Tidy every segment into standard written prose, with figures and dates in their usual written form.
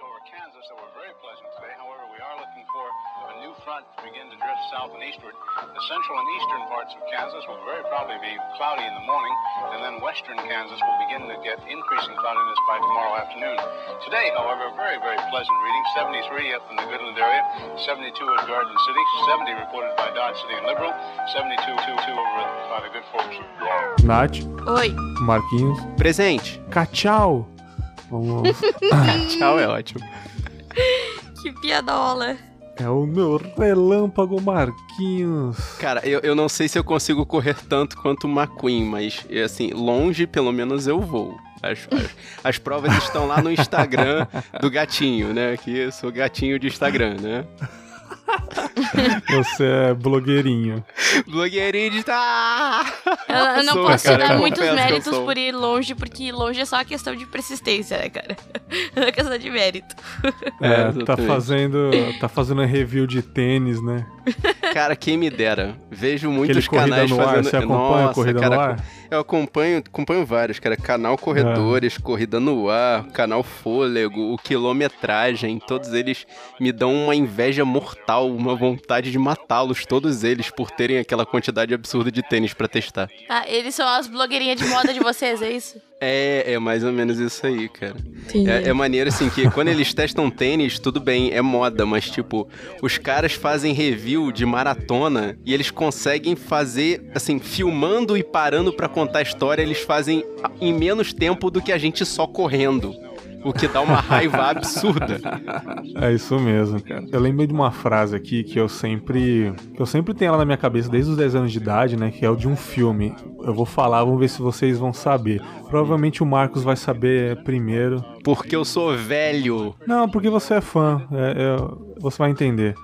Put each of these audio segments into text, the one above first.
over Kansas that were very pleasant today. However, we are looking for a new front to begin to drift south and eastward. The central and eastern parts of Kansas will very probably be cloudy in the morning, and then western Kansas will begin to get increasing cloudiness by tomorrow afternoon. Today, however, very, very pleasant reading. 73 up in the Goodland area, 72 at Garden City, 70 reported by Dodge City and Liberal, 72 over by the good folks. Nath. Oi. Marquinhos. Presente. Cachau. Vamos. Tchau, é ótimo. Que piadola. É o meu relâmpago Marquinhos. Cara, eu não sei se eu consigo correr tanto quanto o McQueen, mas assim, longe pelo menos eu vou. As provas estão lá no Instagram do gatinho, né? Que eu sou gatinho de Instagram, né? Você é blogueirinho. Blogueirinho de... Ah! Eu não posso dar muitos méritos por ir longe, porque ir longe é só uma questão de persistência, né, cara? Não é questão de mérito. É, tá fazendo review de tênis, né? Cara, quem me dera. Vejo muitos canais fazendo... Ar, você acompanha Nossa, Corrida cara, no Ar? Eu acompanho vários, cara. Canal Corredores, Corrida no Ar, Canal Fôlego, o Quilometragem. Todos eles me dão uma inveja mortal, uma vontade de matá-los, todos eles, por terem aquela quantidade absurda de tênis pra testar. Ah, eles são as blogueirinhas de moda de vocês, é isso? É mais ou menos isso aí, cara. É maneiro, assim, que quando eles testam tênis, tudo bem, é moda, mas, tipo, os caras fazem review de maratona e eles conseguem fazer, assim, filmando e parando pra contar a história, eles fazem em menos tempo do que a gente só correndo. O que dá uma raiva absurda. É isso mesmo, cara. Eu lembrei de uma frase aqui que eu sempre tenho ela na minha cabeça desde os 10 anos de idade, né? Que é o de um filme. Eu vou falar, vamos ver se vocês vão saber. Provavelmente o Marcos vai saber primeiro. Porque eu sou velho. Não, porque você é fã. Você vai entender.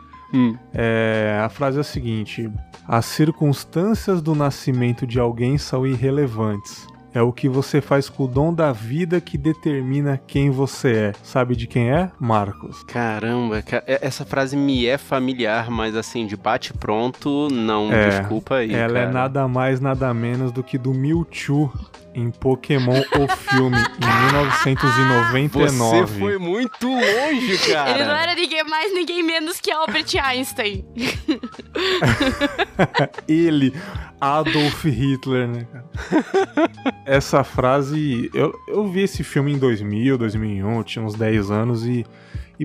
A frase é a seguinte: as circunstâncias do nascimento de alguém são irrelevantes. É o que você faz com o dom da vida que determina quem você é. Sabe de quem é? Marcos. Caramba, essa frase me é familiar, mas assim, de bate-pronto, não, desculpa aí, ela cara. É nada mais, nada menos do que do Mewtwo em Pokémon, o filme, em 1999. Você foi muito longe, cara. Ele não era ninguém mais, ninguém menos que Albert Einstein. Ele... Adolf Hitler, né, cara? Essa frase... Eu vi esse filme em 2000, 2001, tinha uns 10 anos e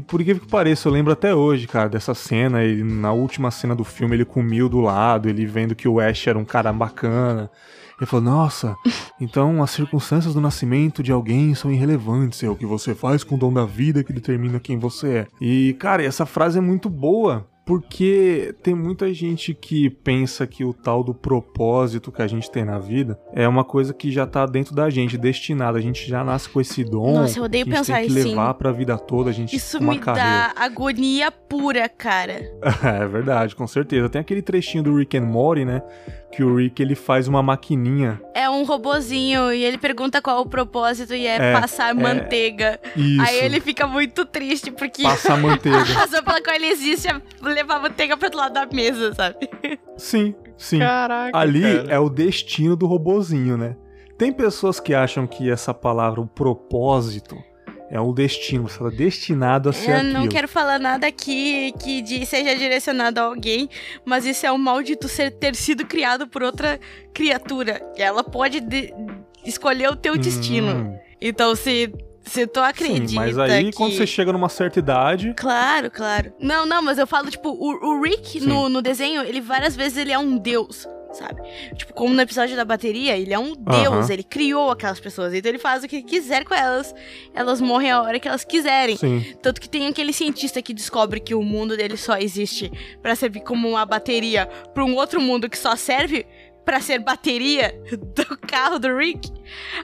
por que pareça, eu lembro até hoje, cara, dessa cena. Ele, na última cena do filme, ele comiu do lado, ele vendo que o Ash era um cara bacana. Ele falou, nossa, então as circunstâncias do nascimento de alguém são irrelevantes, é o que você faz com o dom da vida que determina quem você é. E, cara, essa frase é muito boa. Porque tem muita gente que pensa que o tal do propósito que a gente tem na vida é uma coisa que já tá dentro da gente, destinada. A gente já nasce com esse dom. Nossa, eu odeio pensar assim. A gente tem que levar pra vida toda, a gente Isso uma me carreira. Dá agonia pura, cara. É verdade, com certeza. Tem aquele trechinho do Rick and Morty, né? Que o Rick, ele faz uma maquininha. É um robozinho, e ele pergunta qual é o propósito, e é passar manteiga. Isso. Aí ele fica muito triste, porque... Passar manteiga. A razão pela qual ele existe é levar manteiga pro outro lado da mesa, sabe? Sim, sim. Caraca, ali cara. É o destino do robozinho, né? Tem pessoas que acham que essa palavra, o propósito... É um destino, você está destinado a ser aquilo. Eu não quero falar nada aqui que seja direcionado a alguém, mas isso é um maldito ter sido criado por outra criatura. Ela pode escolher o teu destino. Então, se tu acredita Sim, mas aí, que... quando você chega numa certa idade... Claro, claro. Não, mas eu falo, tipo, o Rick no desenho, ele várias vezes ele é um deus. Sabe? Tipo, como no episódio da bateria, ele é um deus, ele criou aquelas pessoas, então ele faz o que quiser com elas, elas morrem a hora que elas quiserem. Sim. Tanto que tem aquele cientista que descobre que o mundo dele só existe pra servir como uma bateria pra um outro mundo que só serve pra ser bateria do carro do Rick.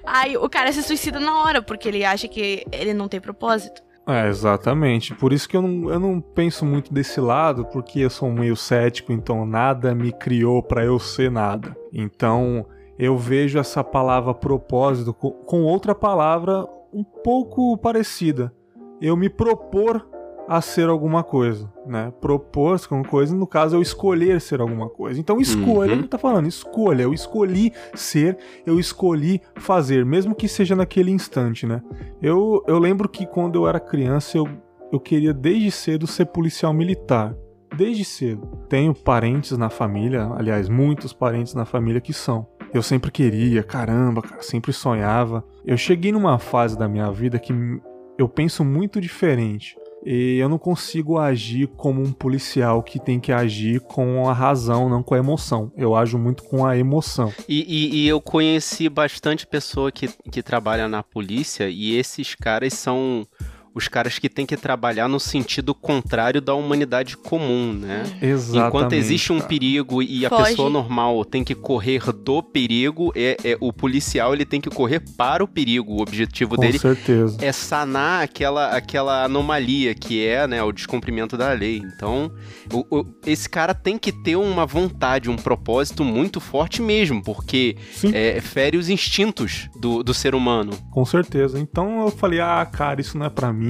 Aí o cara se suicida na hora, porque ele acha que ele não tem propósito. É, exatamente. Por isso que eu não penso muito desse lado, porque eu sou meio cético, então nada me criou pra eu ser nada. Então eu vejo essa palavra propósito com outra palavra um pouco parecida. Eu me propor a ser alguma coisa, né? Propor-se alguma coisa, no caso, é o escolher ser alguma coisa. Então, escolha, ele tá falando, escolha. Eu escolhi ser, eu escolhi fazer, mesmo que seja naquele instante, né? Eu lembro que quando eu era criança, eu queria desde cedo ser policial militar. Desde cedo. Tenho parentes na família, aliás, muitos parentes na família que são. Eu sempre queria, caramba, cara, sempre sonhava. Eu cheguei numa fase da minha vida que eu penso muito diferente. E eu não consigo agir como um policial que tem que agir com a razão, não com a emoção. Eu ajo muito com a emoção. E eu conheci bastante pessoa que trabalha na polícia, e esses caras são os caras que têm que trabalhar no sentido contrário da humanidade comum, né? Exatamente. Enquanto existe um perigo e a pessoa normal tem que correr do perigo, o policial ele tem que correr para o perigo. O objetivo dele é sanar aquela anomalia que é, né, o descumprimento da lei. Então, esse cara tem que ter uma vontade, um propósito muito forte mesmo, porque fere os instintos do ser humano. Com certeza. Então eu falei, cara, isso não é pra mim.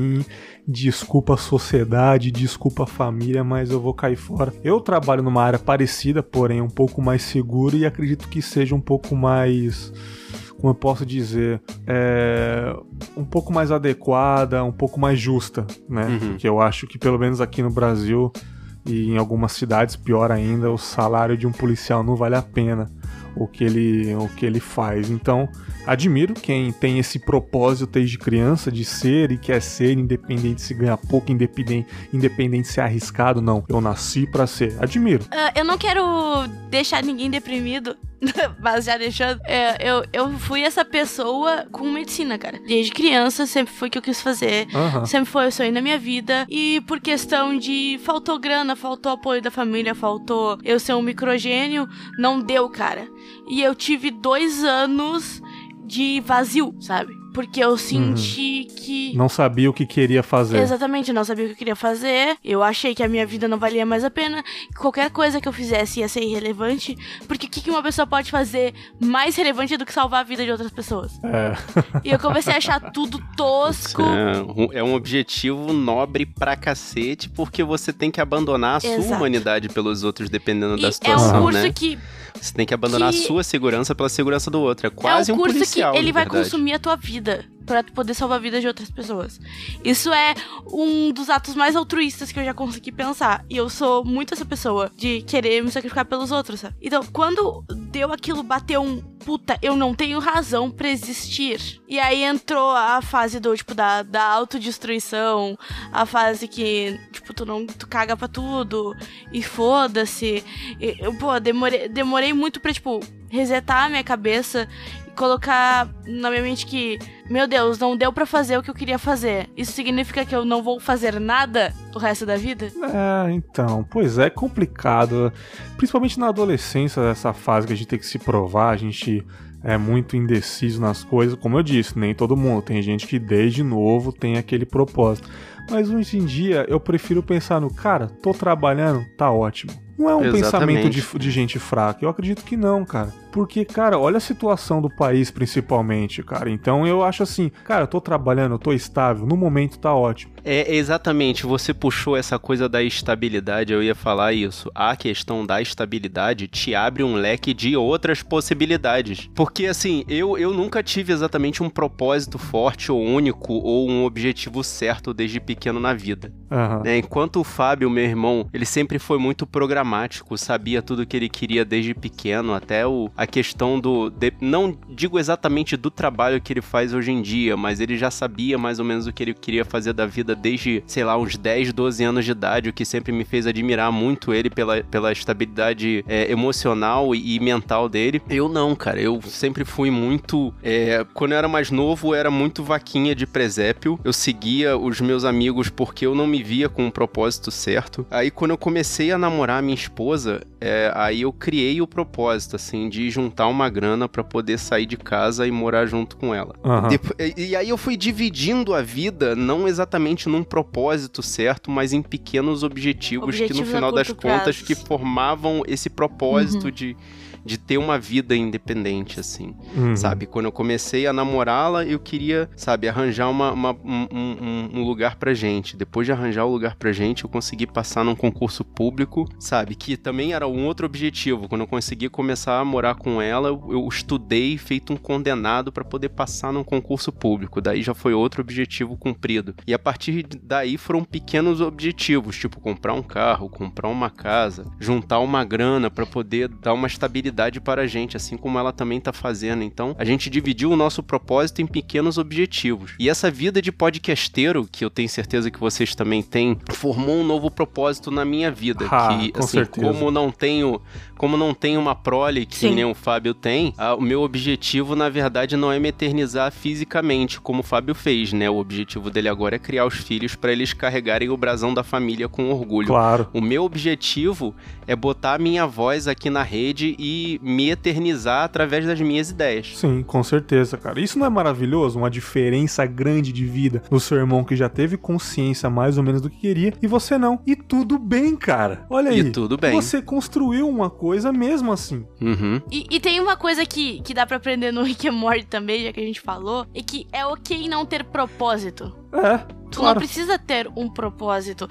Desculpa a sociedade, desculpa a família, mas eu vou cair fora. Eu trabalho numa área parecida, porém um pouco mais segura, e acredito que seja um pouco mais, como eu posso dizer, um pouco mais adequada, um pouco mais justa, né? Porque eu acho que pelo menos aqui no Brasil e em algumas cidades, pior ainda, o salário de um policial não vale a pena o que ele faz. Então, admiro quem tem esse propósito desde criança de ser e quer ser, independente se ganhar pouco, independente se é arriscado, não. Eu nasci pra ser. Admiro. Eu não quero deixar ninguém deprimido, mas já deixando. Eu fui essa pessoa com medicina, cara. Desde criança, sempre foi o que eu quis fazer. Sempre foi o sonho da minha vida. E por questão de faltou grana, faltou apoio da família, faltou eu ser um microgênio, não deu, cara. E eu tive 2 anos de vazio, sabe? Porque eu senti que... Não sabia o que queria fazer. Exatamente, não sabia o que eu queria fazer. Eu achei que a minha vida não valia mais a pena. Qualquer coisa que eu fizesse ia ser irrelevante. Porque o que uma pessoa pode fazer mais relevante do que salvar a vida de outras pessoas? E eu comecei a achar tudo tosco. É um objetivo nobre pra cacete, porque você tem que abandonar a sua humanidade pelos outros, dependendo da situação, né? É um curso que... Você tem que abandonar a sua segurança pela segurança do outro. É quase um policial, que ele vai consumir a tua vida pra tu poder salvar a vida de outras pessoas. Isso é um dos atos mais altruístas que eu já consegui pensar. E eu sou muito essa pessoa de querer me sacrificar pelos outros, sabe? Então, quando deu aquilo, bateu um puta, eu não tenho razão pra existir. E aí entrou a fase do, tipo, da autodestruição, a fase que, tipo, tu caga pra tudo e foda-se. Pô, demorei muito pra, tipo, resetar a minha cabeça e colocar na minha mente que, meu Deus, não deu pra fazer o que eu queria fazer. Isso significa que eu não vou fazer nada o resto da vida? Então, pois é, complicado. Principalmente na adolescência, essa fase que a gente tem que se provar, a gente é muito indeciso nas coisas. Como eu disse, nem todo mundo. Tem gente que desde novo tem aquele propósito. Mas hoje em dia, eu prefiro pensar no, cara, tô trabalhando, tá ótimo. Não é um pensamento de gente fraca. Eu acredito que não, cara. Porque, cara, olha a situação do país, principalmente, cara. Então, eu acho assim, cara, eu tô trabalhando, eu tô estável, no momento tá ótimo. Exatamente, você puxou essa coisa da estabilidade, eu ia falar isso. A questão da estabilidade te abre um leque de outras possibilidades. Porque, assim, eu nunca tive exatamente um propósito forte ou único ou um objetivo certo desde pequeno na vida. Né? Enquanto o Fábio, meu irmão, ele sempre foi muito programático, sabia tudo que ele queria desde pequeno, até a questão não digo exatamente do trabalho que ele faz hoje em dia, mas ele já sabia mais ou menos o que ele queria fazer da vida desde, sei lá, uns 10, 12 anos de idade, o que sempre me fez admirar muito ele pela estabilidade emocional e mental dele. Eu não, cara, eu sempre fui muito... quando eu era mais novo, eu era muito vaquinha de presépio, eu seguia os meus amigos porque eu não me via com um propósito certo. Aí quando eu comecei a namorar minha esposa, aí eu criei o propósito, assim, de juntar uma grana pra poder sair de casa e morar junto com ela. E aí eu fui dividindo a vida, não exatamente num propósito certo, mas em pequenos objetivos que no final das contas que formavam esse propósito de de ter uma vida independente, assim, sabe? Quando eu comecei a namorá-la, eu queria, sabe, arranjar um lugar pra gente. Depois de arranjar o lugar pra gente, eu consegui passar num concurso público, sabe? Que também era um outro objetivo. Quando eu consegui começar a morar com ela, eu estudei, feito um condenado pra poder passar num concurso público. Daí já foi outro objetivo cumprido. E a partir daí foram pequenos objetivos, tipo comprar um carro, comprar uma casa, juntar uma grana pra poder dar uma estabilidade para a gente, assim como ela também tá fazendo. Então, a gente dividiu o nosso propósito em pequenos objetivos. E essa vida de podcasteiro, que eu tenho certeza que vocês também têm, formou um novo propósito na minha vida. Que, com assim, como não tenho uma prole que nem o Fábio tem, o meu objetivo, na verdade, não é me eternizar fisicamente, como o Fábio fez, né? O objetivo dele agora é criar os filhos para eles carregarem o brasão da família com orgulho. Claro. O meu objetivo é botar a minha voz aqui na rede e me eternizar através das minhas ideias. Sim, com certeza, cara. Isso não é maravilhoso? Uma diferença grande de vida no seu irmão que já teve consciência mais ou menos do que queria e você não. E tudo bem, cara. Olha aí. E tudo bem. Você construiu uma coisa mesmo assim. Uhum. E tem uma coisa que dá pra aprender no Rick and Morty também, já que a gente falou, é que é ok não ter propósito. É. Tu não precisa ter um propósito.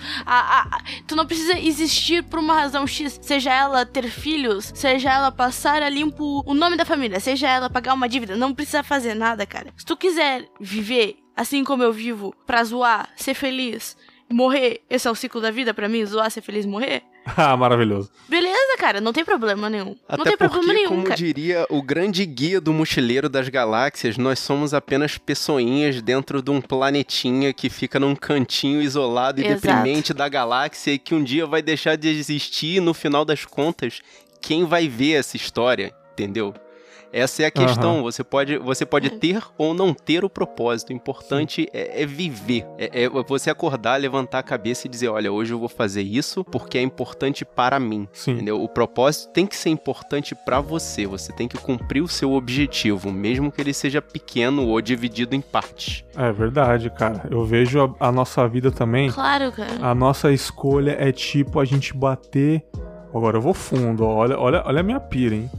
Tu não precisa existir por uma razão X. Seja ela ter filhos, seja ela passar a limpo o nome da família, seja ela pagar uma dívida. Não precisa fazer nada, cara. Se tu quiser viver assim como eu vivo, pra zoar, ser feliz, morrer, esse é o ciclo da vida pra mim, zoar, ser feliz, morrer. Ah, maravilhoso. Beleza, cara, não tem problema nenhum. Até não tem porque, problema nenhum, como cara. Diria o grande guia do Mochileiro das Galáxias, nós somos apenas pessoinhas dentro de um planetinha que fica num cantinho isolado e deprimente da galáxia e que um dia vai deixar de existir e no final das contas, quem vai ver essa história, entendeu? Essa é a questão, você pode ter ou não ter o propósito, o importante é viver, você acordar, levantar a cabeça e dizer, olha, hoje eu vou fazer isso porque é importante para mim, entendeu? O propósito tem que ser importante para você, você tem que cumprir o seu objetivo, mesmo que ele seja pequeno ou dividido em partes. É verdade, cara, eu vejo a nossa vida também, claro, cara. A nossa escolha é tipo a gente bater... Agora eu vou fundo, olha a minha pira, hein?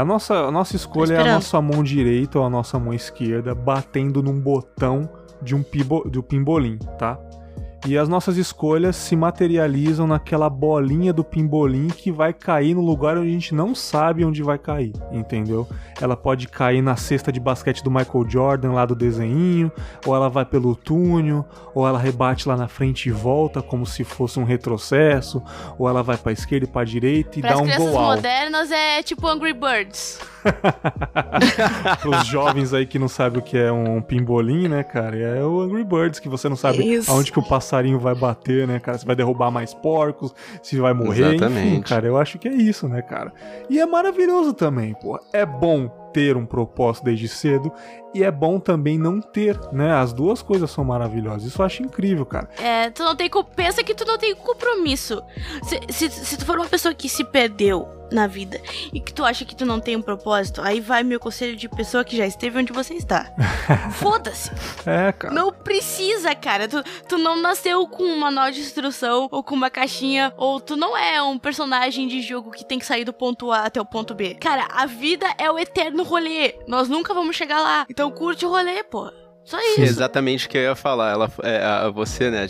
A nossa escolha é a nossa mão direita ou a nossa mão esquerda batendo num botão de um pimbolim, tá? E as nossas escolhas se materializam naquela bolinha do pimbolim que vai cair no lugar onde a gente não sabe onde vai cair, entendeu? Ela pode cair na cesta de basquete do Michael Jordan lá do desenhinho, ou ela vai pelo túnel, ou ela rebate lá na frente e volta como se fosse um retrocesso, ou ela vai pra esquerda e pra direita e dá um gol alto. As crianças modernas é tipo Angry Birds. Os jovens aí que não sabem o que é um pimbolim, né, cara? É o Angry Birds, que você não sabe aonde que o passarinho vai bater, né, cara? Se vai derrubar mais porcos, se vai morrer. Exatamente. Enfim, cara, eu acho que é isso, né, cara? E é maravilhoso também, pô. É bom ter um propósito desde cedo e é bom também não ter, né? As duas coisas são maravilhosas. Isso eu acho incrível, cara. É, tu não tem... Pensa que tu não tem compromisso. Se tu for uma pessoa que se perdeu na vida e que tu acha que tu não tem um propósito, aí vai meu conselho de pessoa que já esteve onde você está. Foda-se. É, cara. Não precisa, cara. Tu não nasceu com um manual de instrução ou com uma caixinha, ou tu não é um personagem de jogo que tem que sair do ponto A até o ponto B. Cara, a vida é o eterno rolê. Nós nunca vamos chegar lá. Então curte o rolê, pô. Só isso. Sim, exatamente o que eu ia falar. Você, né,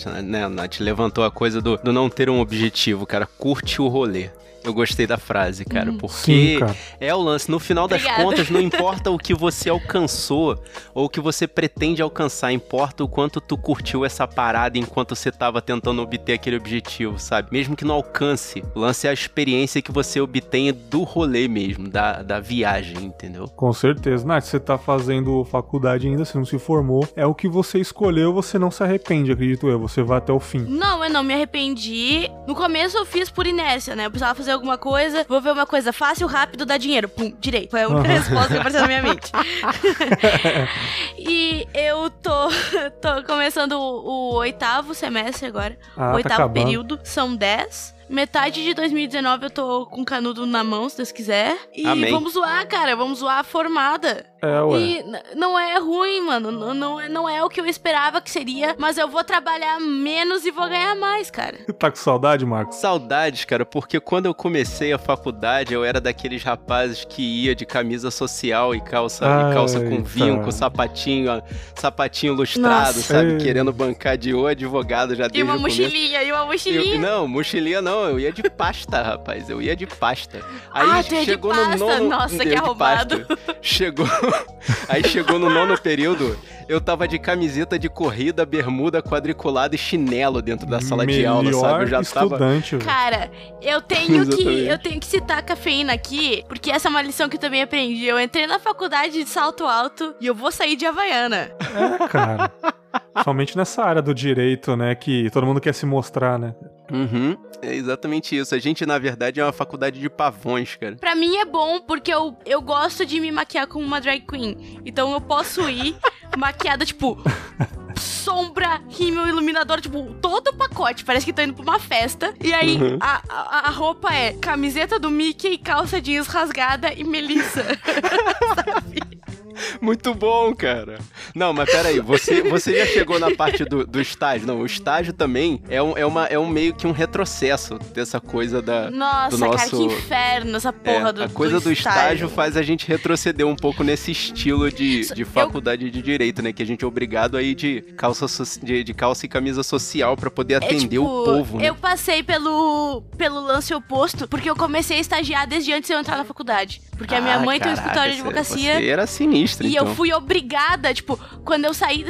Nath, levantou a coisa do não ter um objetivo, cara. Curte o rolê. Eu gostei da frase, cara, porque sim, cara. É o lance. No final das contas, não importa o que você alcançou ou o que você pretende alcançar, importa o quanto tu curtiu essa parada enquanto você tava tentando obter aquele objetivo, sabe? Mesmo que não alcance, o lance é a experiência que você obtenha do rolê mesmo, da viagem, entendeu? Com certeza. Nath, você tá fazendo faculdade ainda, você não se formou, é o que você escolheu, você não se arrepende, acredito eu, você vai até o fim. Não, eu não me arrependi. No começo eu fiz por inércia, né? Eu precisava fazer alguma coisa, vou ver uma coisa fácil, rápido, dá dinheiro. Pum, direito. Foi a única resposta que apareceu na minha mente. E eu tô começando o oitavo semestre agora. Oitavo período. São 10. Metade de 2019 eu tô com canudo na mão, se Deus quiser. E amém. Vamos zoar, cara. Vamos zoar a formada. É, ué. E não é ruim, mano. Não é o que eu esperava que seria, mas eu vou trabalhar menos e vou ganhar mais, cara. Tá com saudade, Marcos? Saudades, cara, porque quando eu comecei a faculdade, eu era daqueles rapazes que ia de camisa social e calça com vinco, sapatinho lustrado, nossa, sabe? Ei. Querendo bancar de ô advogado já desde o começo. E uma mochilinha. Não, mochilinha não. Eu ia de pasta, rapaz. Eu ia de pasta. Aí tu ia de pasta? Nossa, que arrombado. Aí chegou no nono período, eu tava de camiseta de corrida, bermuda quadriculada e chinelo dentro da sala de aula, sabe? Eu já tava... Cara, eu tenho que citar a cafeína aqui, porque essa é uma lição que eu também aprendi. Eu entrei na faculdade de salto alto e eu vou sair de Havaiana. É, cara. Somente nessa área do direito, né, que todo mundo quer se mostrar, né? Uhum, é exatamente isso. A gente, na verdade, é uma faculdade de pavões, cara. Pra mim é bom, porque eu gosto de me maquiar como uma drag queen. Então eu posso ir maquiada, tipo... sombra, rímel, iluminador, tipo, todo o pacote. Parece que tô indo pra uma festa. E aí, uhum. a roupa é camiseta do Mickey, calça jeans rasgada e Melissa. Sabe? Muito bom, cara. Não, mas peraí, você já chegou na parte do estágio. Não, o estágio também é um meio que um retrocesso dessa coisa da... Nossa, do nosso... cara, que inferno essa porra do estágio. A coisa do estágio faz a gente retroceder um pouco nesse estilo de faculdade de direito, né? Que a gente é obrigado a ir de calça e camisa social pra poder atender tipo, o povo, né? Eu passei pelo lance oposto, porque eu comecei a estagiar desde antes de eu entrar na faculdade. Porque a minha mãe tem um escritório de advocacia. Você era sinistra, então. E eu fui obrigada, tipo, quando eu saí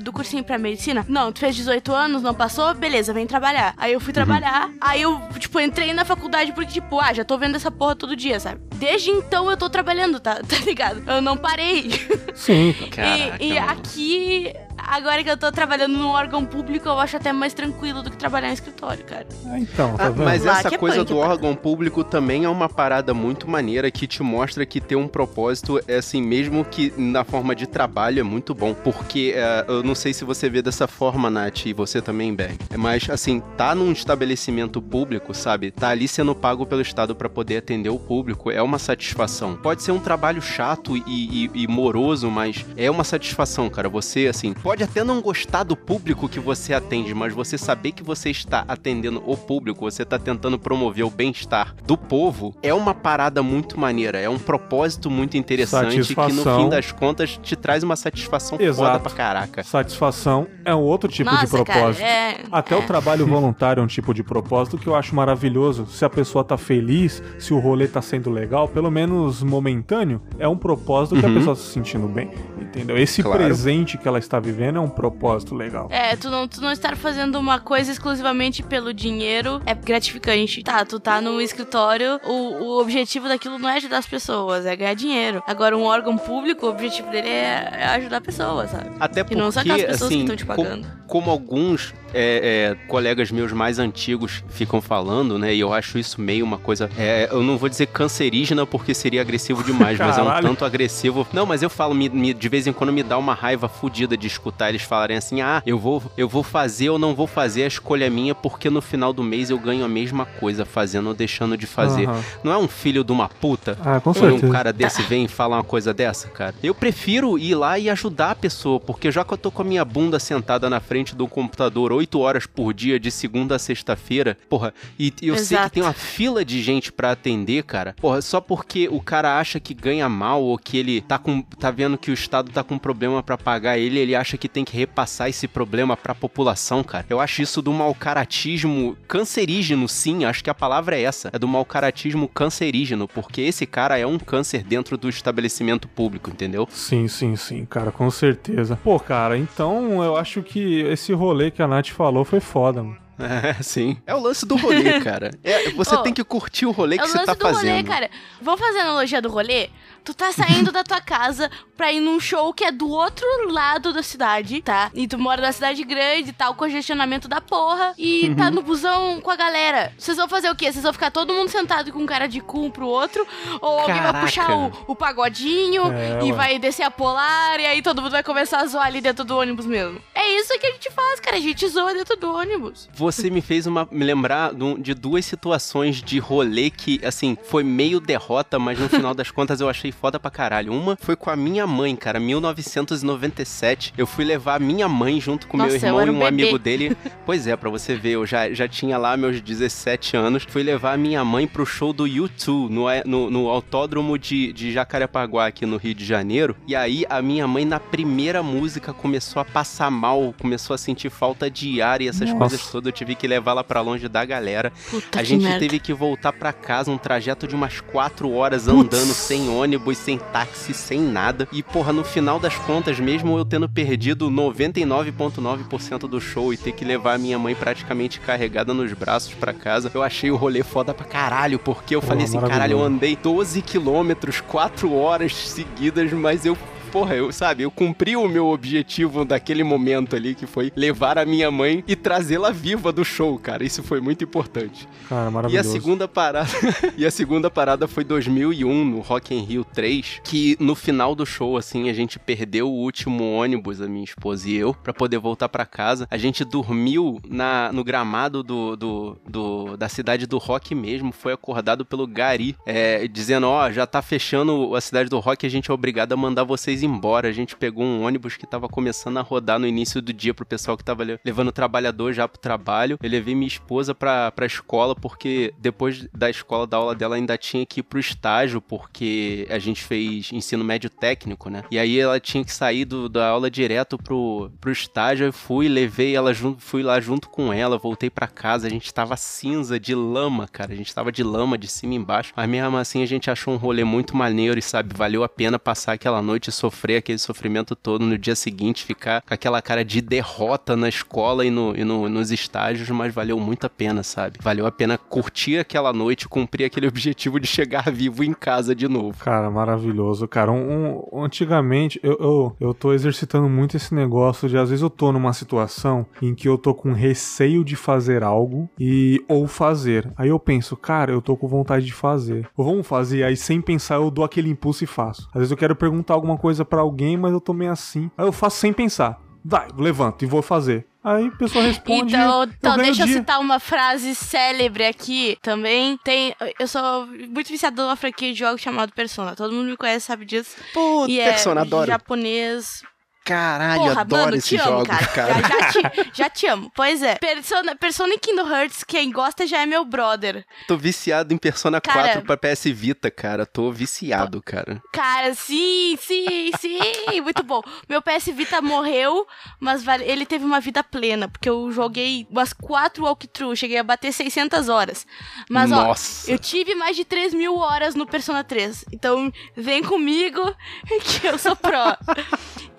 do cursinho pra medicina, não, tu fez 18 anos, não passou, beleza, vem trabalhar. Aí eu fui trabalhar, aí eu, tipo, entrei na faculdade porque, tipo, já tô vendo essa porra todo dia, sabe? Desde então eu tô trabalhando, tá ligado? Eu não parei. Sim, cara. E aqui... Agora que eu tô trabalhando num órgão público, eu acho até mais tranquilo do que trabalhar em escritório, cara. Então, tá vendo? Mas essa coisa do órgão público também é uma parada muito maneira que te mostra que ter um propósito é assim, mesmo que na forma de trabalho é muito bom. Porque eu não sei se você vê dessa forma, Nath, e você também, Berg. Mas assim, tá num estabelecimento público, sabe? Tá ali sendo pago pelo Estado pra poder atender o público, é uma satisfação. Pode ser um trabalho chato e moroso, mas é uma satisfação, cara. Você, assim... Pode até não gostar do público que você atende, mas você saber que você está atendendo o público, você está tentando promover o bem-estar do povo, é uma parada muito maneira, é um propósito muito interessante que no fim das contas te traz uma satisfação foda pra caraca. Satisfação é um outro tipo de propósito. Cara, até o trabalho voluntário é um tipo de propósito que eu acho maravilhoso. Se a pessoa tá feliz, se o rolê tá sendo legal, pelo menos momentâneo, é um propósito que a pessoa se sentindo bem, entendeu? Esse presente que ela está vivendo é um propósito legal. É, tu não estar fazendo uma coisa exclusivamente pelo dinheiro é gratificante. Tá, tu tá num escritório, o objetivo daquilo não é ajudar as pessoas, é ganhar dinheiro. Agora, um órgão público, o objetivo dele é ajudar pessoas, sabe? Até porque, e não só aquelas pessoas assim, que estão te pagando. Como alguns colegas meus mais antigos ficam falando, né, e eu acho isso meio uma coisa, eu não vou dizer cancerígena porque seria agressivo demais, mas é um tanto agressivo. Não, mas eu falo, de vez em quando me dá uma raiva fodida de escutar eles falarem assim, eu vou fazer ou não vou fazer, a escolha é minha, porque no final do mês eu ganho a mesma coisa fazendo ou deixando de fazer. Uhum. Não é um filho de uma puta? Com certeza. Um cara desse vem e fala uma coisa dessa, cara. Eu prefiro ir lá e ajudar a pessoa, porque já que eu tô com a minha bunda sentada na frente do computador 8 horas por dia, de segunda a sexta-feira, porra, e eu sei que tem uma fila de gente pra atender, cara, porra, só porque o cara acha que ganha mal ou que ele tá vendo que o Estado tá com problema pra pagar ele acha que tem que repassar esse problema pra população, cara. Eu acho isso do malcaratismo cancerígeno, sim, acho que a palavra é essa. É do malcaratismo cancerígeno, porque esse cara é um câncer dentro do estabelecimento público, entendeu? Sim, cara, com certeza. Pô, cara, então eu acho que esse rolê que a Nath falou foi foda, mano. É, sim. É o lance do rolê, cara. Você tem que curtir o rolê que você tá fazendo. É o lance do rolê, cara. Vamos fazer a analogia do rolê? Tu tá saindo da tua casa pra ir num show que é do outro lado da cidade, tá? E tu mora na cidade grande, tá o congestionamento da porra, e tá no busão com a galera. Vocês vão fazer o quê? Vocês vão ficar todo mundo sentado com um cara de cu um pro outro? Ou alguém vai puxar o pagodinho e vai descer a polar, e aí todo mundo vai começar a zoar ali dentro do ônibus mesmo? É isso que a gente faz, cara. A gente zoa dentro do ônibus. você me fez me lembrar de duas situações de rolê que, assim, foi meio derrota, mas no final das contas eu achei foda pra caralho. Uma foi com a minha mãe, cara, 1997. Eu fui levar a minha mãe junto com meu irmão e um amigo dele. Pois é, pra você ver, eu já tinha lá meus 17 anos. Fui levar a minha mãe pro show do Mewtwo no autódromo de Jacarepaguá, aqui no Rio de Janeiro. E aí, a minha mãe, na primeira música, começou a passar mal, começou a sentir falta de ar e essas coisas todas. Eu tive que levá-la pra longe da galera. Puta, a gente teve que voltar pra casa, um trajeto de umas 4 horas andando, sem ônibus, sem táxi, sem nada. E, porra, no final das contas, mesmo eu tendo perdido 99,9% do show e ter que levar a minha mãe praticamente carregada nos braços pra casa, eu achei o rolê foda pra caralho, porque eu falei assim, caralho, eu andei 12 quilômetros, 4 horas seguidas, mas eu cumpri o meu objetivo daquele momento ali, que foi levar a minha mãe e trazê-la viva do show, cara. Isso foi muito importante. Cara, maravilhoso. E a segunda parada foi 2001, no Rock in Rio 3, que no final do show, assim, a gente perdeu o último ônibus, a minha esposa e eu, pra poder voltar pra casa. A gente dormiu no gramado da cidade do rock mesmo, foi acordado pelo Gari, dizendo, já tá fechando a cidade do rock, a gente é obrigado a mandar vocês embora. A gente pegou um ônibus que tava começando a rodar no início do dia pro pessoal que tava levando o trabalhador já pro trabalho. Eu levei minha esposa pra escola, porque depois da escola, da aula dela, ainda tinha que ir pro estágio, porque a gente fez ensino médio técnico, né? E aí ela tinha que sair da aula direto pro estágio. Eu levei ela junto, fui lá junto com ela, voltei pra casa. A gente tava cinza de lama, cara. A gente tava de lama, de cima e embaixo. Mas mesmo assim, a gente achou um rolê muito maneiro e, sabe, valeu a pena passar aquela noite e sofrer aquele sofrimento todo no dia seguinte, ficar com aquela cara de derrota na escola e nos estágios, mas valeu muito a pena, sabe? Valeu a pena curtir aquela noite, cumprir aquele objetivo de chegar vivo em casa de novo. Cara, maravilhoso, cara. Antigamente, eu tô exercitando muito esse negócio de, às vezes eu tô numa situação em que eu tô com receio de fazer algo ou fazer. Aí eu penso, cara, eu tô com vontade de fazer. Vamos fazer? Aí sem pensar eu dou aquele impulso e faço. Às vezes eu quero perguntar alguma coisa pra alguém, mas eu tô meio assim. Aí eu faço sem pensar. Vai, levanto e vou fazer. Aí a pessoa responde. Então deixa eu citar uma frase célebre aqui também. Eu sou muito viciado numa franquia de jogo chamado Persona. Todo mundo me conhece, sabe disso. Puta, Persona, adoro. Japonês. Caralho, porra, adoro, mano, esses jogos, cara. Já te amo. Pois é. Persona e Kingdom Hearts, quem gosta já é meu brother. Tô viciado em Persona 4 pra PS Vita, cara. Tô viciado, cara. Cara, sim. Muito bom. Meu PS Vita morreu, mas ele teve uma vida plena, porque eu joguei umas 4 walkthrough, cheguei a bater 600 horas. Mas, nossa, ó, eu tive mais de 3.000 horas no Persona 3. Então, vem comigo que eu sou pró.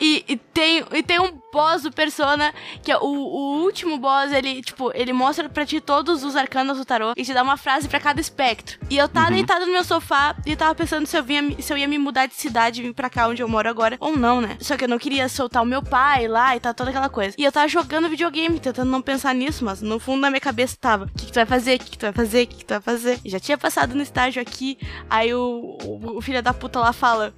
E tem um boss do Persona, que é o último boss, ele, tipo, ele mostra pra ti todos os arcanos do tarô e te dá uma frase pra cada espectro. E eu tava deitada no meu sofá e tava pensando se eu ia me mudar de cidade e vir pra cá onde eu moro agora, ou não, né? Só que eu não queria soltar o meu pai lá e tá toda aquela coisa. E eu tava jogando videogame, tentando não pensar nisso, mas no fundo da minha cabeça tava, o que tu vai fazer, o que tu vai fazer? E já tinha passado no estágio aqui, aí o filho da puta lá fala...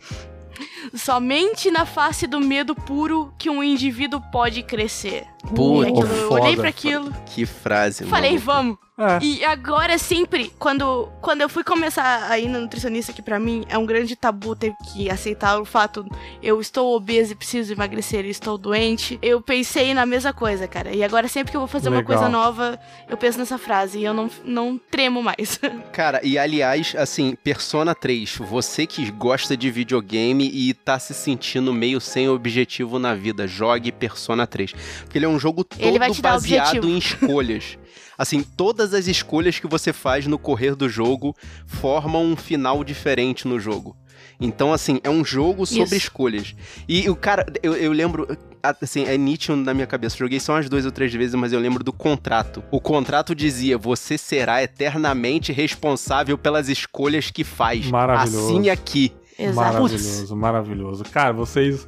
Somente na face do medo puro que um indivíduo pode crescer. Puta, eu olhei pra aquilo. Que frase, mano. Falei, vamos. É. E agora sempre, quando eu fui começar a ir na nutricionista, que pra mim é um grande tabu ter que aceitar o fato, eu estou obesa e preciso emagrecer, eu estou doente, eu pensei na mesma coisa, cara. E agora sempre que eu vou fazer uma coisa nova, eu penso nessa frase e eu não tremo mais. Cara, e aliás, assim, Persona 3, você que gosta de videogame e tá se sentindo meio sem objetivo na vida, jogue Persona 3. Porque ele é um jogo todo baseado em escolhas. Assim, todas as escolhas que você faz no correr do jogo formam um final diferente no jogo. Então, assim, é um jogo sobre escolhas. E o cara, eu lembro... Assim, é nítido na minha cabeça. Joguei só umas 2 ou 3 vezes, mas eu lembro do contrato. O contrato dizia, você será eternamente responsável pelas escolhas que faz. Maravilhoso. Assine aqui. Exato. Maravilhoso. Cara, vocês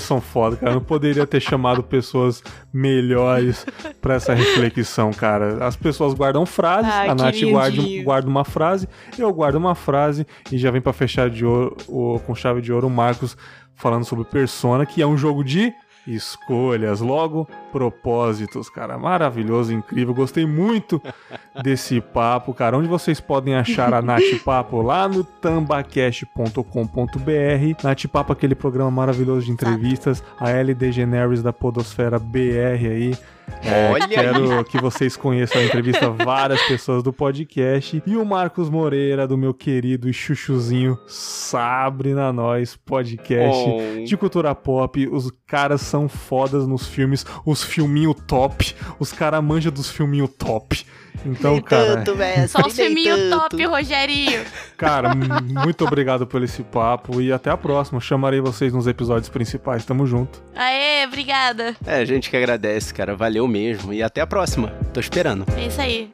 são foda, cara. Eu não poderia ter chamado pessoas melhores pra essa reflexão, cara. As pessoas guardam frases, a Nath guarda uma frase, eu guardo uma frase e já vem pra fechar com chave de ouro o Marcos falando sobre Persona, que é um jogo de escolhas. Logo, propósitos, cara. Maravilhoso, incrível. Gostei muito desse papo, cara. Onde vocês podem achar a Natipapo? Lá no tambacast.com.br. Natipapo, aquele programa maravilhoso de entrevistas. A LD Generis da Podosfera BR aí. Olha, quero que vocês conheçam a entrevista, várias pessoas do podcast. E o Marcos Moreira, do meu querido chuchuzinho Sabre Nanóis Podcast, de cultura pop. Os caras são fodas nos filmes, os filminho top. Os caras manjam dos filminho top. Então, cara... Tudo, só os filminho top, Rogerinho. Cara, muito obrigado por esse papo e até a próxima. Chamarei vocês nos episódios principais. Tamo junto. Aê, obrigada. É, a gente que agradece, cara. Valeu mesmo. E até a próxima. Tô esperando. É isso aí.